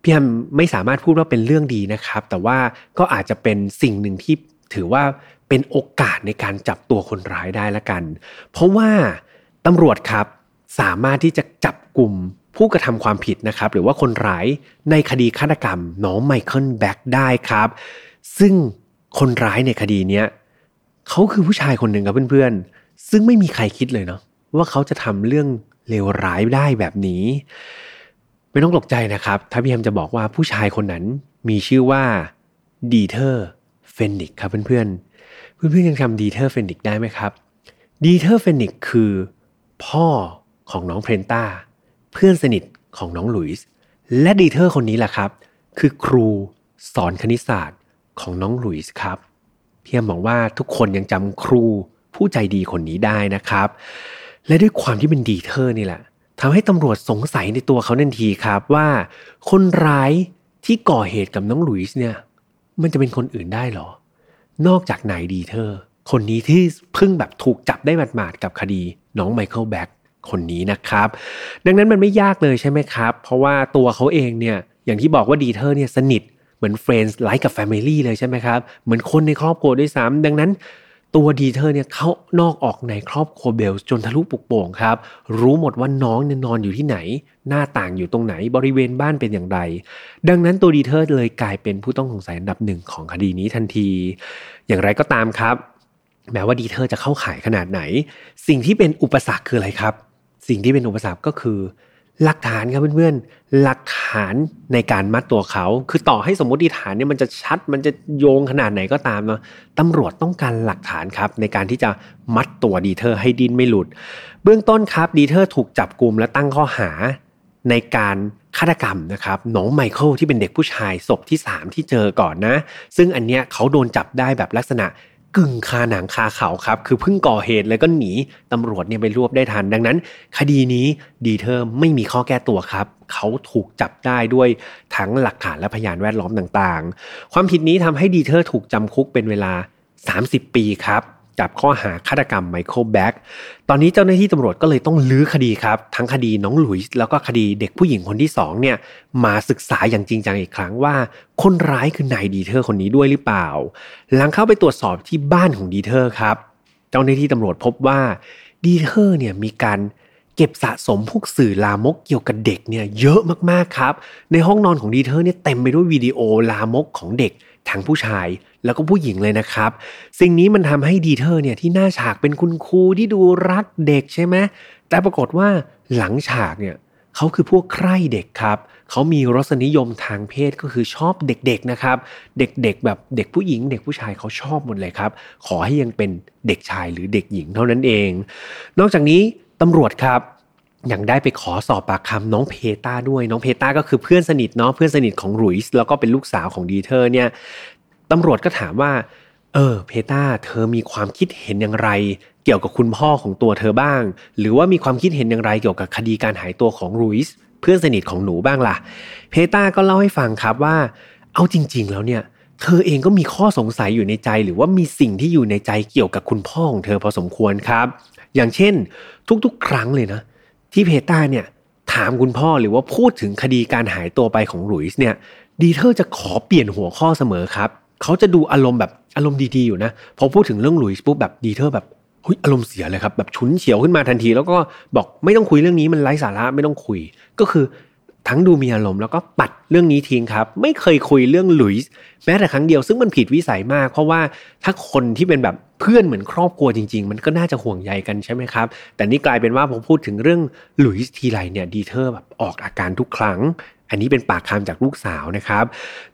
พี่แฮมไม่สามารถพูดว่าเป็นเรื่องดีนะครับแต่ว่าก็อาจจะเป็นสิ่งหนึ่งที่ถือว่าเป็นโอกาสในการจับตัวคนร้ายได้ละกันเพราะว่าตำรวจครับสามารถที่จะจับกลุ่มผู้กระทำความผิดนะครับหรือว่าคนร้ายในคดีฆาตกรรมน้องไมเคิลแบล็กได้ครับซึ่งคนร้ายในคดีนี้เขาคือผู้ชายคนหนึ่งครับเพื่อนๆซึ่งไม่มีใครคิดเลยเนาะว่าเขาจะทำเรื่องเลวร้ายได้แบบนี้ไม่ต้องตกใจนะครับถ้าพี่แฮมจะบอกว่าผู้ชายคนนั้นมีชื่อว่าดีเทอร์เฟนนิกครับเพื่อนๆยังจำดีเทอร์เฟนนิกได้ไหมครับดีเทอร์เฟนนิกคือพ่อของน้องเพนต้าเพื่อนสนิทของน้องหลุยส์และดีเทอร์คนนี้แหละครับคือครูสอนคณิตศาสตร์ของน้องหลุยส์ครับเพียงบอกว่าทุกคนยังจำครูผู้ใจดีคนนี้ได้นะครับและด้วยความที่เป็นดีเทอร์นี่แหละทำให้ตำรวจสงสัยในตัวเขาทันทีครับว่าคนร้ายที่ก่อเหตุกับน้องหลุยส์เนี่ยมันจะเป็นคนอื่นได้หรอนอกจากนายดีเทอร์คนนี้ที่เพิ่งแบบถูกจับได้หมาดๆกับคดีน้องไมเคิลแบล็กคนนี้นะครับดังนั้นมันไม่ยากเลยใช่ไหมครับเพราะว่าตัวเขาเองเนี่ยอย่างที่บอกว่าดีเทอร์เนี่ยสนิทเหมือนเฟรนด์ไลค์กับแฟมิลี่เลยใช่ไหมครับเหมือนคนในครอบครัวด้วยซ้ำดังนั้นตัวดีเทอร์เนี่ยเข้านอกออกในครอบครัวเบลส์จนทะลุปลุกโป่งครับรู้หมดว่าน้องเนี่ยนอนอยู่ที่ไหนหน้าต่างอยู่ตรงไหนบริเวณบ้านเป็นอย่างไรดังนั้นตัวดีเทอร์เลยกลายเป็นผู้ต้องสงสัยอันดับหนึ่งของคดีนี้ทันทีอย่างไรก็ตามครับแม้ว่าดีเทอร์จะเข้าข่ายขนาดไหนสิ่งที่เป็นอุปสรรคคืออะไรครับสิ่งที่เป็นอุปสรรคก็คือหลักฐานครับเพื่อนๆหลักฐานในการมัดตัวเขาคือต่อให้สมมติฐานเนี่ยมันจะชัดมันจะโยงขนาดไหนก็ตามเนาะตำรวจต้องการหลักฐานครับในการที่จะมัดตัวดีเทอร์ให้ดิ้นไม่หลุดเบื้องต้นครับดีเทอร์ถูกจับกุมและตั้งข้อหาในการฆาตกรรมนะครับน้องไมเคิลที่เป็นเด็กผู้ชายศพที่3ที่เจอก่อนนะซึ่งอันเนี้ยเขาโดนจับได้แบบลักษณะกึ่งคาหนังคาเขาครับคือเพิ่งก่อเหตุแล้วก็หนีตำรวจเนี่ยไปรวบได้ทันดังนั้นคดีนี้ดีเทอร์ไม่มีข้อแก้ตัวครับเขาถูกจับได้ด้วยทั้งหลักฐานและพยานแวดล้อมต่างๆความผิดนี้ทำให้ดีเทอร์ถูกจำคุกเป็นเวลา30ปีครับจับข้อหาฆาตกรรมไมเคิลแบล็กตอนนี้เจ้าหน้าที่ตำรวจก็เลยต้องลื้อคดีครับทั้งคดีน้องหลุยส์แล้วก็คดีเด็กผู้หญิงคนที่สองเนี่ยมาศึกษาอย่างจริงจังอีกครั้งว่าคนร้ายคือนายดีเทอร์คนนี้ด้วยหรือเปล่าหลังเข้าไปตรวจสอบที่บ้านของดีเทอร์ครับเจ้าหน้าที่ตำรวจพบว่าดีเทอร์เนี่ยมีการเก็บสะสมพวกสื่อลามกเกี่ยวกับเด็กเนี่ยเยอะมากๆครับในห้องนอนของดีเทอร์เนี่ยเต็มไปด้วยวิดีโอลามกของเด็กทั้งผู้ชายแล้วก็ผู้หญิงเลยนะครับสิ่งนี้มันทำให้ดีเทอร์เนี่ยที่หน้าฉากเป็นคุณครูที่ดูรักเด็กใช่ไหมแต่ปรากฏว่าหลังฉากเนี่ยเขาคือพวกใคร่เด็กครับเขามีรสนิยมทางเพศก็คือชอบเด็กๆนะครับเด็กๆแบบเด็กผู้หญิงเด็กผู้ชายเขาชอบหมดเลยครับขอให้ยังเป็นเด็กชายหรือเด็กหญิงเท่านั้นเองนอกจากนี้ตำรวจครับยังได้ไปขอสอบปากคำน้องเพต้าด้วยน้องเพต้าก็คือเพื่อนสนิทเนาะเพื่อนสนิทของหลุยส์แล้วก็เป็นลูกสาวของดีเทอร์เนี่ยตำรวจก็ถามว่าเพต้าเธอมีความคิดเห็นอย่างไร เกี่ยวกับคุณพ่อของตัวเธอบ้างหรือว่ามีความคิดเห็นอย่างไรเกี่ยวกับคดีการหายตัวของลุยส์เพื่อนสนิทของหนูบ้างล่ะเพต้าก็เล่าให้ฟังครับว่าเอาจริงๆแล้วเนี่ยเธอเองก็มีข้อสงสัยอยู่ในใจหรือว่ามีสิ่งที่อยู่ในใจเกี่ยวกับคุณพ่อของเธอพอสมควรครับอย่างเช่นทุกๆครั้งเลยนะที่เพต้าเนี่ยถามคุณพ่อหรือว่าพูดถึงคดีการหายตัวไปของลุยส์เนี่ยดีเธอจะขอเปลี่ยนหัวข้อเสมอครับเขาจะดูอารมณ์ดีๆอยู่นะพอพูดถึงเรื่องลุยส์ปุ๊บแบบดีเธอแบบอารมณ์เสียเลยครับแบบฉุนเฉียวขึ้นมาทันทีแล้วก็บอกไม่ต้องคุยเรื่องนี้มันไร้สาระไม่ต้องคุยก็คือทั้งดูมีอารมณ์แล้วก็ปัดเรื่องนี้ทิ้งครับไม่เคยคุยเรื่องลุยส์แม้แต่ครั้งเดียวซึ่งมันผิดวิสัยมากเพราะว่าถ้าคนที่เป็นแบบเพื่อนเหมือนครอบครัวจริงๆมันก็น่าจะห่วงใยกันใช่ไหมครับแต่นี่กลายเป็นว่าผมพูดถึงเรื่องลุยส์ทีไรเนี่ยดีเธอแบบออกอาการทุกครั้งอันนี้เป็นปากคำจากลูกสาวนะครับ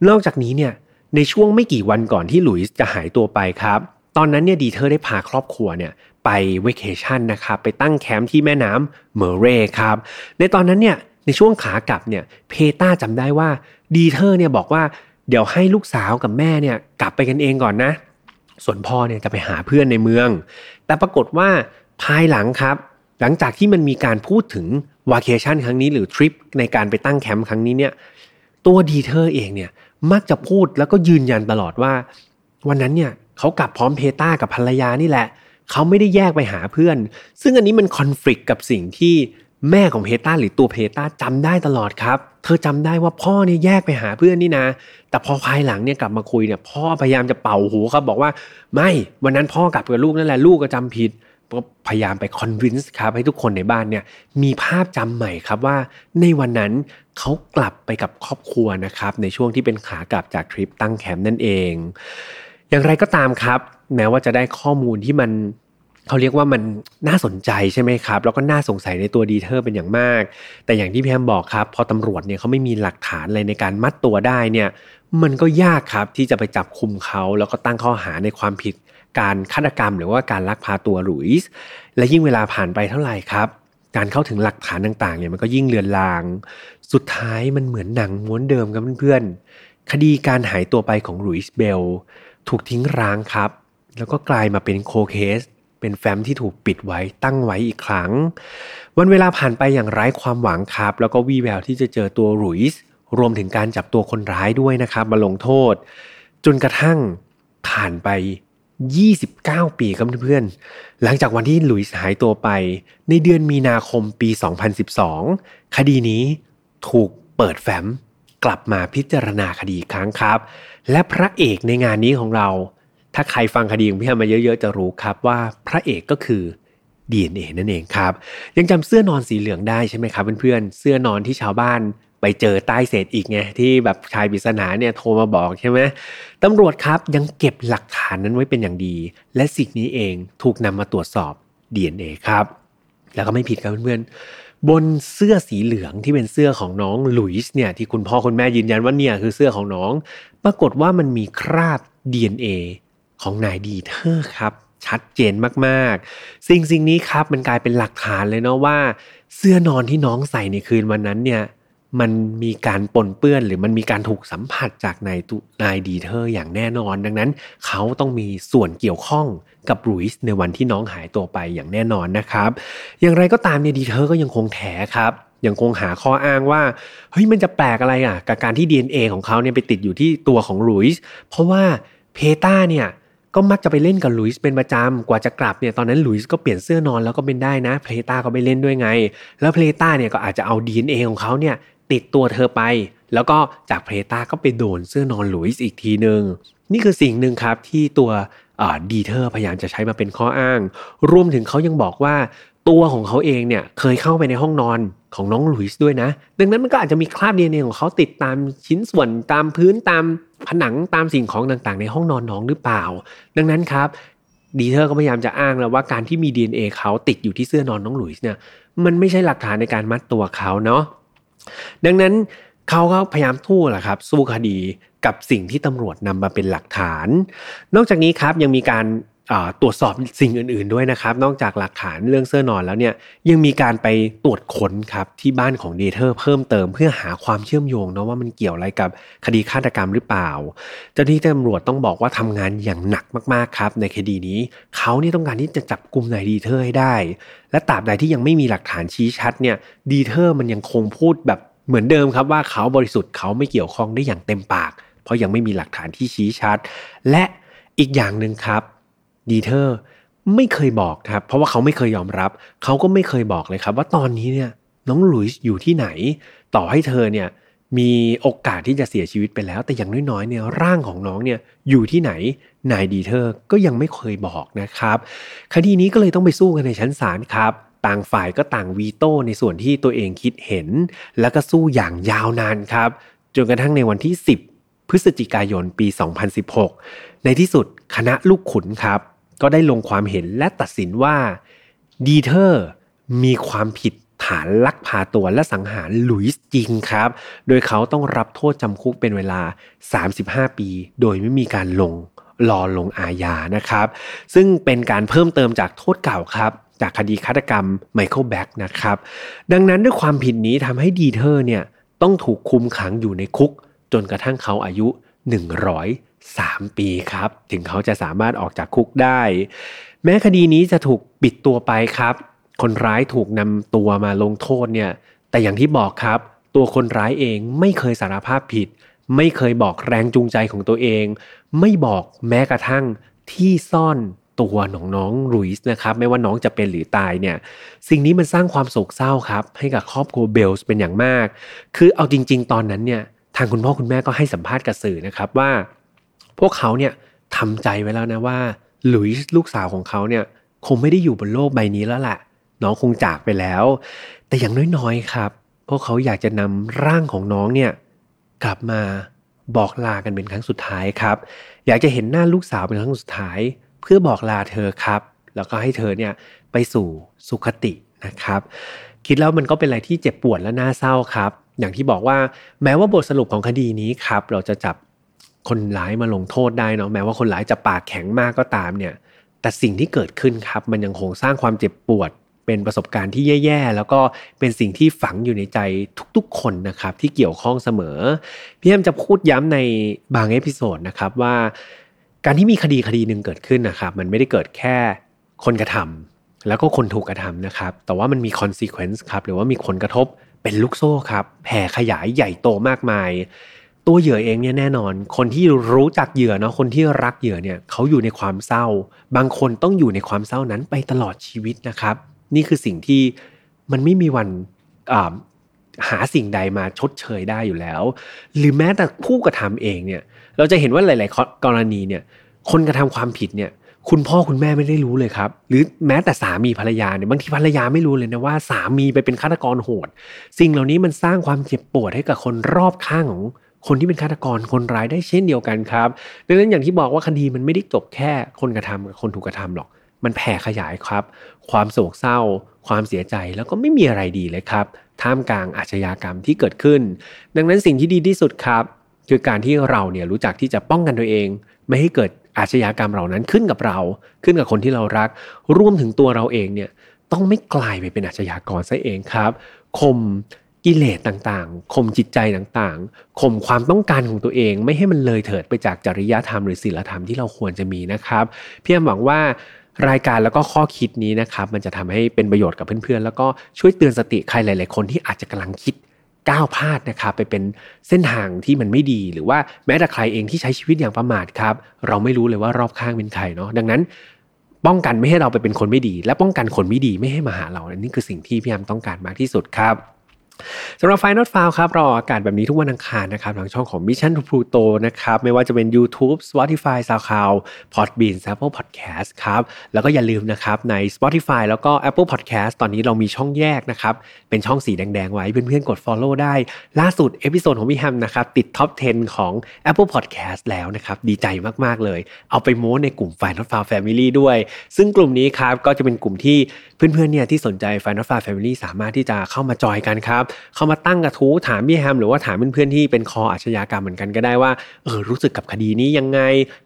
นอกจากนี้เนี่ยในช่วงไม่กี่วันก่อนที่ลุยส์จะหายตัวไปครับตอนนั้นเนี่ยดีเธอได้พาครอบครัวเนี่ยไปเวเคชั่นนะครับไปตั้งแคมป์ที่แม่น้ำเมอร์เรย์ครับในตอนนั้นเนี่ยในช่วงขากลับเนี่ยเพต้าจำได้ว่าดีเธอเนี่ยบอกว่าเดี๋ยวให้ลูกสาวกับแม่เนี่ยกลับไปกันเองก่อนนะส่วนพ่อเนี่ยจะไปหาเพื่อนในเมืองแต่ปรากฏว่าภายหลังครับหลังจากที่มันมีการพูดถึงวาเคชั่นครั้งนี้หรือทริปในการไปตั้งแคมป์ครั้งนี้เนี่ยตัวดีเธอเองเนี่ยมักจะพูดแล้วก็ยืนยันตลอดว่าวันนั้นเนี่ยเขากลับพร้อมเพต้ากับภรรยานี่แหละเขาไม่ได้แยกไปหาเพื่อนซึ่งอันนี้มันคอนฟลิกต์กับสิ่งที่แม่ของเพต้าหรือตัวเพต้าจำได้ตลอดครับเธอจำได้ว่าพ่อเนี่ยแยกไปหาเพื่อนนี่นะแต่พอภายหลังเนี่ยกลับมาคุยเนี่ยพ่อพยายามจะเป่าหูครับบอกว่าไม่วันนั้นพ่อกลับกับลูกนั่นแหละลูกก็จำผิดก็พยายามไปคอนวินส์ครับให้ทุกคนในบ้านเนี่ยมีภาพจำใหม่ครับว่าในวันนั้นเขากลับไปกับครอบครัวนะครับในช่วงที่เป็นขากลับจากทริปตั้งแคมป์นั่นเองอย่างไรก็ตามครับแม้ว่าจะได้ข้อมูลที่มันเขาเรียกว่ามันน่าสนใจใช่ไหมครับแล้วก็น่าสงสัยในตัวดีเธอเป็นอย่างมากแต่อย่างที่พี่แฮมบอกครับพอตำรวจเนี่ยเขาไม่มีหลักฐานอะไรในการมัดตัวได้เนี่ยมันก็ยากครับที่จะไปจับคุมเขาแล้วก็ตั้งข้อหาในความผิดการฆาตกรรมหรือว่าการลักพาตัวลุยส์และยิ่งเวลาผ่านไปเท่าไหร่ครับการเข้าถึงหลักฐานต่างๆเนี่ยมันก็ยิ่งเลือนลางสุดท้ายมันเหมือนหนังม้วนเดิมครับเพื่อนๆคดีการหายตัวไปของลุยส์เบลถูกทิ้งร้างครับแล้วก็กลายมาเป็นโคเคสเป็นแฟ้มที่ถูกปิดไว้ตั้งไว้อีกครั้งวันเวลาผ่านไปอย่างไร้ความหวังครับแล้วก็วี่แววที่จะเจอตัวลุยส์รวมถึงการจับตัวคนร้ายด้วยนะครับมาลงโทษจนกระทั่งผ่านไป29ปีครับเพื่อนหลังจากวันที่ลุยส์หายตัวไปในเดือนมีนาคมปี2012คดีนี้ถูกเปิดแฟ้มกลับมาพิจารณาคดีอีกครั้งครับและพระเอกในงานนี้ของเราถ้าใครฟังคดีของพี่แฮมมาเยอะๆจะรู้ครับว่าพระเอกก็คือ DNA นั่นเองครับยังจำเสื้อนอนสีเหลืองได้ใช่ไหมครับเพื่อนๆเสื้อนอนที่ชาวบ้านไปเจอใต้เศษอีกไงที่แบบชายปริศนาเนี่ยโทรมาบอกใช่ไหมตำรวจครับยังเก็บหลักฐานนั้นไว้เป็นอย่างดีและสิ่งนี้เองถูกนำมาตรวจสอบ DNA ครับแล้วก็ไม่ผิดครับเพื่อนๆบนเสื้อสีเหลืองที่เป็นเสื้อของน้องลุยส์เนี่ยที่คุณพ่อคุณแม่ยืนยันว่าเนี่ยคือเสื้อของน้องปรากฏว่ามันมีคราบ DNA ของนายดีเธอร์ครับชัดเจนมากๆสิ่งนี้ครับมันกลายเป็นหลักฐานเลยเนาะว่าเสื้อนอนที่น้องใส่ในคืนวันนั้นเนี่ยมันมีการปนเปื้อนหรือมันมีการถูกสัมผัสจากนายดีเธอร์อย่างแน่นอนดังนั้นเขาต้องมีส่วนเกี่ยวข้องกับลุยส์ในวันที่น้องหายตัวไปอย่างแน่นอนนะครับอย่างไรก็ตามเนี่ยดีเธอร์ก็ยังคงแถครับยังคงหาข้ออ้างว่าเฮ้ยมันจะแปลกอะไรอ่ะกับการที่ DNA ของเขาเนี่ยไปติดอยู่ที่ตัวของลุยส์เพราะว่าเพต้าเนี่ยก็มักจะไปเล่นกับลุยส์เป็นประจำกว่าจะกลับเนี่ยตอนนั้นลุยส์ก็เปลี่ยนเสื้อนอนแล้วก็เป็นได้นะเพต้าก็ไปเล่นด้วยไงแล้วเพต้าเนี่ยก็อาจจะเอา DNA ของเขาเนี่ยติดตัวเธอไปแล้วก็จากเพต้าก็ไปโดนเสื้อนอนลุยส์อีกทีนึงนี่คือสิ่งหนึ่งครับที่ตัวดีเธอร์พยายามจะใช้มาเป็นข้ออ้างรวมถึงเขายังบอกว่าตัวของเขาเองเนี่ยเคยเข้าไปในห้องนอนของน้องลุยส์ด้วยนะดังนั้นมันก็อาจจะมีคราบ DNA ของเขาติดตามชิ้นส่วนตามพื้นตามผนังตามสิ่งของต่างๆในห้องนอนน้องหรือเปล่าดังนั้นครับดีเธอร์ก็พยายามจะอ้างแล้วว่าการที่มี DNA เขาติดอยู่ที่เสื้อนอนน้องลุยส์เนี่ยมันไม่ใช่หลักฐานในการมัดตัวเขาเนาะดังนั้นเขาก็พยายามทู่แหละครับสู้คดีกับสิ่งที่ตำรวจนำมาเป็นหลักฐานนอกจากนี้ครับยังมีการ ตรวจสอบสิ่งอื่นๆด้วยนะครับนอกจากหลักฐานเรื่องเสื้อนอนแล้วเนี่ยยังมีการไปตรวจค้นครับที่บ้านของเดเทอร์เพิ่มเติมเพื่อหาความเชื่อมโยงเนาะว่ามันเกี่ยวอะไรกับคดีฆาตกรรมหรือเปล่าเจ้าหน้าที่ตำรวจต้องบอกว่าทำงานอย่างหนักมากๆครับในคดีนี้เขานี่ต้องการที่จะจับกุมนายเดเทอร์ให้ได้และตราบใดที่ยังไม่มีหลักฐานชี้ชัดเนี่ยเดเทอร์มันยังคงพูดแบบเหมือนเดิมครับว่าเขาบริสุทธิ์เขาไม่เกี่ยวข้องได้อย่างเต็มปากเพราะยังไม่มีหลักฐานที่ชี้ชัดและอีกอย่างนึงครับดีเทอร์ไม่เคยบอกครับเพราะว่าเขาไม่เคยยอมรับเขาก็ไม่เคยบอกเลยครับว่าตอนนี้เนี่ยน้องหลุยส์อยู่ที่ไหนต่อให้เธอเนี่ยมีโอกาสที่จะเสียชีวิตไปแล้วแต่อย่างน้อยๆเนี่ยร่างของน้องเนี่ยอยู่ที่ไหนนายดีเทอร์ก็ยังไม่เคยบอกนะครับคดีนี้ก็เลยต้องไปสู้กันในชั้นศาลครับต่างฝ่ายก็ต่างวีโต้ในส่วนที่ตัวเองคิดเห็นแล้วก็สู้อย่างยาวนานครับจนกระทั่งในวันที่10พฤศจิกายนปี2016ในที่สุดคณะลูกขุนครับก็ได้ลงความเห็นและตัดสินว่าดีเทอร์มีความผิดฐานลักพาตัวและสังหารหลุยส์จริงครับโดยเขาต้องรับโทษจำคุกเป็นเวลา35ปีโดยไม่มีการลงอาญานะครับซึ่งเป็นการเพิ่มเติมจากโทษเก่าครับจากคดีฆาตกรรมไมเคิลแบ็คนะครับดังนั้นด้วยความผิดนี้ทำให้ดีเทอร์เนี่ยต้องถูกคุมขังอยู่ในคุกจนกระทั่งเขาอายุ103ปีครับถึงเขาจะสามารถออกจากคุกได้แม้คดีนี้จะถูกปิดตัวไปครับคนร้ายถูกนำตัวมาลงโทษเนี่ยแต่อย่างที่บอกครับตัวคนร้ายเองไม่เคยสารภาพผิดไม่เคยบอกแรงจูงใจของตัวเองไม่บอกแม้กระทั่งที่ซ่อนตัวของน้องหลุยส์นะครับไม่ว่าน้องจะเป็นหรือตายเนี่ยสิ่งนี้มันสร้างความโศกเศร้าครับให้กับครอบครัวเบลส์เป็นอย่างมากคือเอาจริงๆตอนนั้นเนี่ยทางคุณพ่อคุณแม่ก็ให้สัมภาษณ์กับสื่อนะครับว่าพวกเขาเนี่ยทำใจไว้แล้วนะว่าหลุยส์ลูกสาวของเขาเนี่ยคงไม่ได้อยู่บนโลกใบนี้แล้วล่ะน้องคงจากไปแล้วแต่อย่างน้อยๆครับพวกเขาอยากจะนำร่างของน้องเนี่ยกลับมาบอกลากันเป็นครั้งสุดท้ายครับอยากจะเห็นหน้าลูกสาวเป็นครั้งสุดท้ายเพื่อบอกลาเธอครับแล้วก็ให้เธอเนี่ยไปสู่สุคตินะครับคิดแล้วมันก็เป็นอะไรที่เจ็บปวดและน่าเศร้าครับอย่างที่บอกว่าแม้ว่าบทสรุปของคดีนี้ครับเราจะจับคนร้ายมาลงโทษได้เนาะแม้ว่าคนร้ายจะปากแข็งมากก็ตามเนี่ยแต่สิ่งที่เกิดขึ้นครับมันยังคงสร้างความเจ็บปวดเป็นประสบการณ์ที่แย่ๆแล้วก็เป็นสิ่งที่ฝังอยู่ในใจทุกๆคนนะครับที่เกี่ยวข้องเสมอพี่แอมจะพูดย้ำในบางเอพิโซดนะครับว่าการที่มีคดีนึงเกิดขึ้นนะครับมันไม่ได้เกิดแค่คนกระทำแล้วก็คนถูกกระทำนะครับแต่ว่ามันมี consequence ครับหรือว่ามีผลกระทบเป็นลูกโซ่ครับแผ่ขยายใหญ่โตมากมายตัวเหยื่อเองเนี่ยแน่นอนคนที่รู้จักเหยื่อเนาะคนที่รักเหยื่อเนี่ยเขาอยู่ในความเศร้าบางคนต้องอยู่ในความเศร้านั้นไปตลอดชีวิตนะครับนี่คือสิ่งที่มันไม่มีวันหาสิ่งใดมาชดเชยได้อยู่แล้วหรือแม้แต่ผู้กระทำเองเนี่ยเราจะเห็นว่าหลายๆกรณีเนี่ยคนกระทำความผิดเนี่ยคุณพ่อคุณแม่ไม่ได้รู้เลยครับหรือแม้แต่สามีภรรยาเนี่ยบางทีภรรยาไม่รู้เลยนะว่าสามีไปเป็นฆาตกรโหดสิ่งเหล่านี้มันสร้างความเจ็บปวดให้กับคนรอบข้างของคนที่เป็นฆาตกรคนร้ายได้เช่นเดียวกันครับดังนั้นอย่างที่บอกว่าคดีมันไม่ได้จบแค่คนกระทำกับคนถูกกระทำหรอกมันแผ่ขยายครับความโศกเศร้าความเสียใจแล้วก็ไม่มีอะไรดีเลยครับท่ามกลางอาชญากรรมที่เกิดขึ้นดังนั้นสิ่งที่ดีที่สุดครับคือการที่เราเนี่ยรู้จักที่จะป้องกันตัวเองไม่ให้เกิดอาชญากรรมเหล่านั้นขึ้นกับเราขึ้นกับคนที่เรารักรวมถึงตัวเราเองเนี่ยต้องไม่กลายไปเป็นอาชญากรซะเองครับข่มกิเลสต่างๆข่มจิตใจต่างๆข่มความต้องการของตัวเองไม่ให้มันเลยเถิดไปจากจริยธรรมหรือศีลธรรมที่เราควรจะมีนะครับพี่แอมหวังว่ารายการแล้วก็ข้อคิดนี้นะครับมันจะทำให้เป็นประโยชน์กับเพื่อนๆแล้วก็ช่วยเตือนสติใครหลายๆคนที่อาจจะกำลังคิดก้าวพลาดนะครับไปเป็นเส้นทางที่มันไม่ดีหรือว่าแม้แต่ใครเองที่ใช้ชีวิตอย่างประมาทครับเราไม่รู้เลยว่ารอบข้างเป็นใครเนาะดังนั้นป้องกันไม่ให้เราไปเป็นคนไม่ดีและป้องกันคนไม่ดีไม่ให้มาหาเรานี่คือสิ่งที่พี่แอมต้องการมากที่สุดครับสำหรับ Final File ครับรออากาศแบบนี้ทุกวันอังคารนะครับทางช่องของ Mission to Pluto นะครับไม่ว่าจะเป็น YouTube Spotify SoundCloud Podbean Apple Podcast ครับแล้วก็อย่าลืมนะครับใน Spotify แล้วก็ Apple Podcast ตอนนี้เรามีช่องแยกนะครับเป็นช่องสีแดงๆไว้เพื่อนๆกด Follow ได้ล่าสุดเอพิโซดของพี่แฮมนะครับติด Top 10 ของ Apple Podcast แล้วนะครับดีใจมากๆเลยเอาไปโม้ในกลุ่ม Final File Family ด้วยซึ่งกลุ่มนี้ครับก็จะเป็นกลุ่มที่เพื่อนๆเนี่ยที่สนใจ Final File Family สามารถที่จะเข้ามาจอยกันครับ เขามาตั้งกระทู้ถามพี่แฮมหรือว่าถามเพื่อนๆที่เป็นคออาชญากรรมเหมือนกันก็ได้ว่ารู้สึกกับคดีนี้ยังไง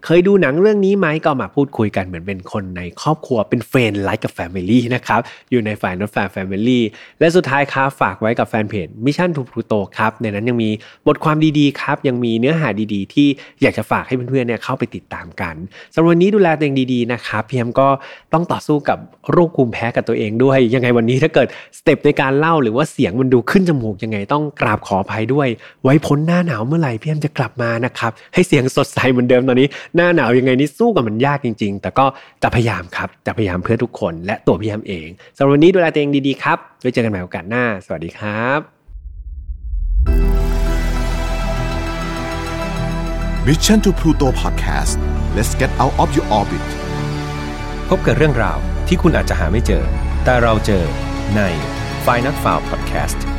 เคยดูหนังเรื่องนี้ไหมก็มาพูดคุยกันเหมือนเป็นคนในครอบครัวเป็นเฟรนด์ไลค์กับแฟมิลี่นะครับอยู่ในฝ่ายน้องแฟนแฟมิลี่และสุดท้ายครับฝากไว้กับแฟนเพจมิชชั่นทูพลูโตครับในนั้นยังมีบทความดีๆครับยังมีเนื้อหาดีๆที่อยากจะฝากให้เพื่อนๆเนี่ยเข้าไปติดตามกันสำหรับวันนี้ดูแลตัวเองดีๆนะครับพี่แฮมก็ต้องต่อสู้กับโรคภูมิแพ้กับตัวเองด้วยยังไงวันนี้ถ้าเกิดสเต็ปในการเล่าหรือว่าเสียงมันดูขึ้นจมูกยังไงต้องกราบขออภัยด้วยไว้พ้นหน้าหนาวเมื่อไหร่พี่แฮมจะกลับมานะครับให้เสียงสดใสเหมือนเดิมตอนนี้หน้าหนาวยังไงนี่สู้กับมันยากจริงๆแต่ก็จะพยายามครับจะพยายามเพื่อทุกคนและตัวพี่แฮมเองสำหรับวันนี้ดูแลตัวเองดีๆครับไว้เจอกันใหม่โอกาสหน้าสวัสดีครับ Mission to Pluto Podcast Let's get out of your orbit พบกับเรื่องราวที่คุณอาจจะหาไม่เจอแต่เราเจอใน Final File Podcast